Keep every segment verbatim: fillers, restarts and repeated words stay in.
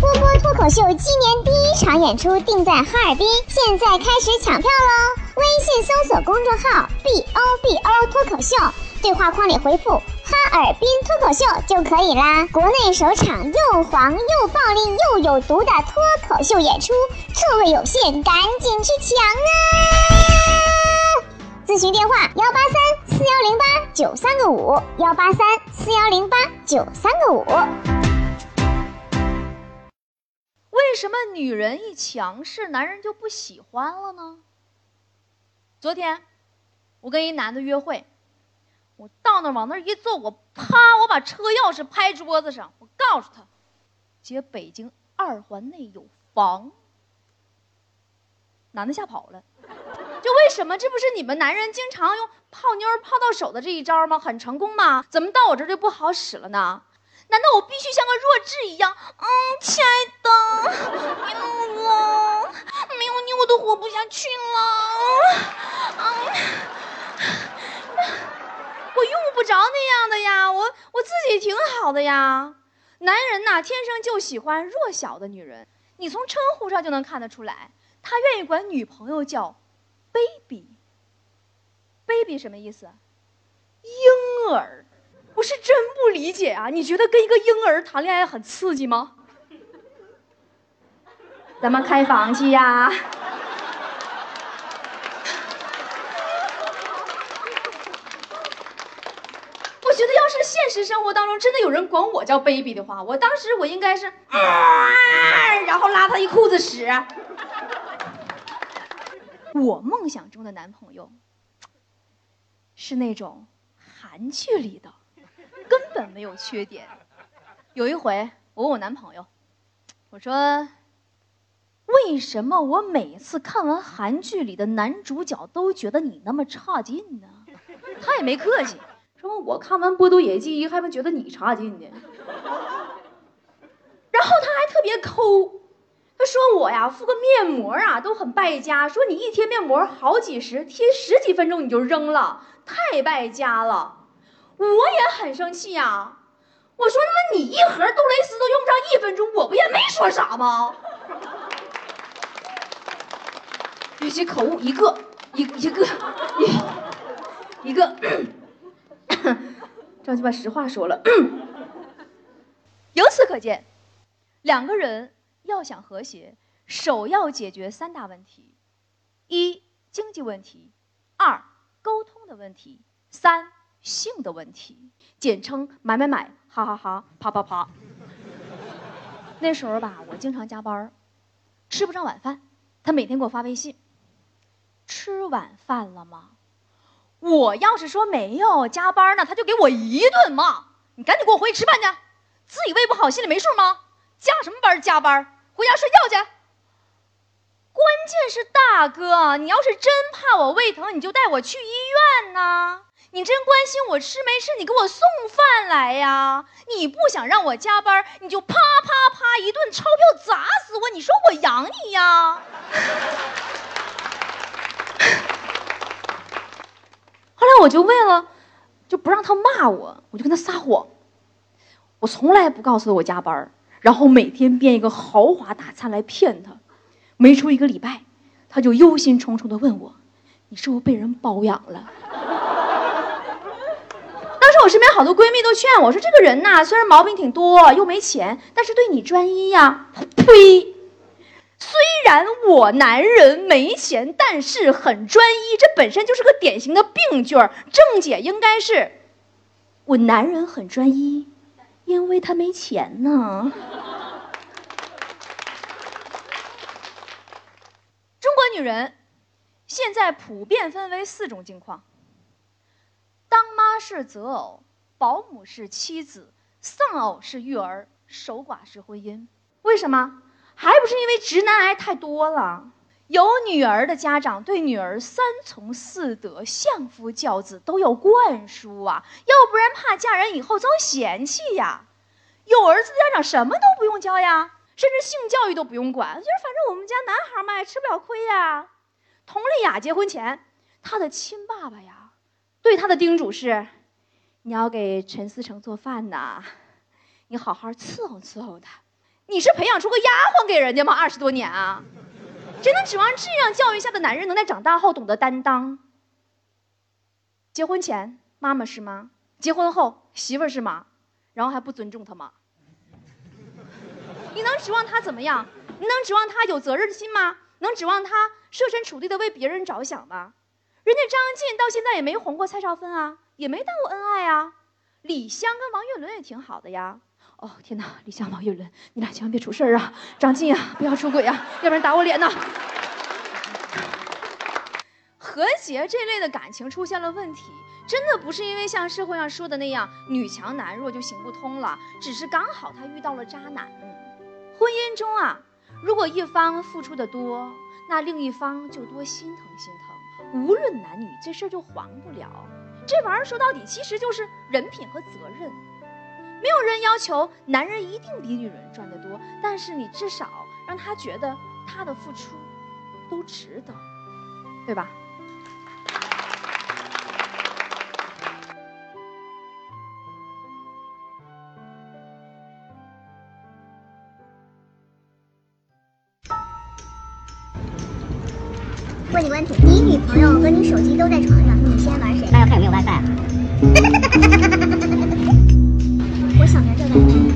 波波脱口秀今年第一场演出定在哈尔滨，现在开始抢票喽！微信搜索公众号 B O B O 脱口秀，对话框里回复哈尔滨脱口秀就可以啦。国内首场又黄又暴力又有毒的脱口秀演出，座位有限，赶紧去抢啊！咨询电话：幺八三四幺零八九三个五，幺八三四幺零八九三个五。为什么女人一强势，男人就不喜欢了呢？昨天我跟一男的约会，我到那往那一坐，我啪，我把车钥匙拍桌子上，我告诉他，姐，北京二环内有房。男的吓跑了。就为什么？这不是你们男人经常用泡妞泡到手的这一招吗？很成功吗？怎么到我这就不好使了呢？难道我必须像个弱智一样？嗯，亲爱的，没有我，没有你我都活不下去了。嗯，我用不着那样的呀，我我自己挺好的呀。男人呐，天生就喜欢弱小的女人，你从称呼上就能看得出来，他愿意管女朋友叫 baby。baby 什么意思？婴儿。我是真不理解啊！你觉得跟一个婴儿谈恋爱很刺激吗？咱们开房去呀！我觉得要是现实生活当中真的有人管我叫 baby 的话，我当时我应该是，啊、然后拉他一裤子屎。我梦想中的男朋友是那种韩剧里的。根本没有缺点。有一回我问我男朋友，我说，为什么我每次看完韩剧里的男主角都觉得你那么差劲呢？他也没客气，说我看完波多野结衣还不觉得你差劲呢。然后他还特别抠，他说我呀敷个面膜啊都很败家，说你一贴面膜好几十，贴十几分钟你就扔了，太败家了。我也很生气啊，我说那么你一盒杜蕾斯都用不上一分钟，我不也没说啥吗？语气口误，一个一一个一一个，张就把实话说了。由此可见，两个人要想和谐，首要解决三大问题：一、经济问题；二、沟通的问题；三、性的问题，简称买买买，哈哈哈，啪啪啪。那时候吧，我经常加班，吃不上晚饭，他每天给我发微信，吃晚饭了吗？我要是说没有，加班呢，他就给我一顿骂，你赶紧给我回去吃饭去，自己胃不好心里没数吗？加什么班加班，回家睡觉去。关键是大哥，你要是真怕我胃疼，你就带我去医院呢。你真关心我吃没吃，你给我送饭来呀！你不想让我加班，你就啪啪啪一顿钞票砸死我！你说我养你呀？后来我就为了就不让他骂我，我就跟他撒谎，我从来不告诉他我加班，然后每天编一个豪华大餐来骗他。没出一个礼拜，他就忧心忡忡地问我：“你是不是被人包养了？”我身边好多闺蜜都劝我说，这个人呐、啊，虽然毛病挺多又没钱，但是对你专一呀、啊、呸！虽然我男人没钱但是很专一，这本身就是个典型的病句，正解应该是我男人很专一因为他没钱呢。中国女人现在普遍分为四种境况：当妈是择偶，保姆是妻子，丧偶是育儿，守寡是婚姻。为什么？还不是因为直男癌太多了。有女儿的家长对女儿三从四德、相夫教子都要灌输啊，要不然怕嫁人以后遭嫌弃呀。有儿子的家长什么都不用教呀，甚至性教育都不用管，就是反正我们家男孩嘛也吃不了亏呀。佟丽娅结婚前，她的亲爸爸呀对他的叮嘱是，你要给陈思诚做饭呐，你好好伺候伺候他，你是培养出个丫鬟给人家吗？二十多年啊，谁能指望这样教育下的男人能在长大后懂得担当？结婚前妈妈是妈，结婚后媳妇是妈，然后还不尊重他妈，你能指望他怎么样？你能指望他有责任心吗？能指望他设身处地的为别人着想吗？人家张晋到现在也没红过蔡少芬啊，也没耽误恩爱啊。李湘跟王岳伦也挺好的呀。哦天哪，李湘王岳伦，你俩千万别出事儿啊！张晋啊，不要出轨啊，要不然打我脸呐！和谐这类的感情出现了问题，真的不是因为像社会上说的那样女强男弱就行不通了，只是刚好他遇到了渣男。婚姻中啊，如果一方付出的多，那另一方就多心疼心疼，无论男女，这事儿就还不了。这玩意儿说到底其实就是人品和责任。没有人要求男人一定比女人赚得多，但是你至少让他觉得他的付出都值得，对吧？问你问题，你女朋友和你手机都在床上，你先玩谁？那要看有没有 WiFi 啊。我想着这 WiFi。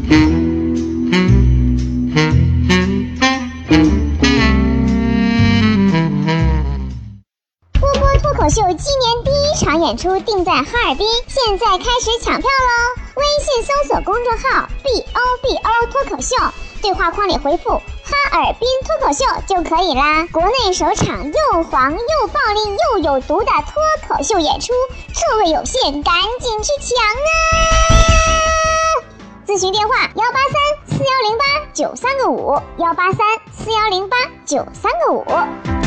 波波脱口秀今年第一场演出定在哈尔滨，现在开始抢票喽！微信搜索公众号 B O B O 脱口秀，对话框里回复哈尔滨脱口秀就可以啦！国内首场又黄又暴力又有毒的脱口秀演出，座位有限，赶紧去抢啊！咨询电话：幺八三四幺零八九三个五，幺八三四幺零八九三个五。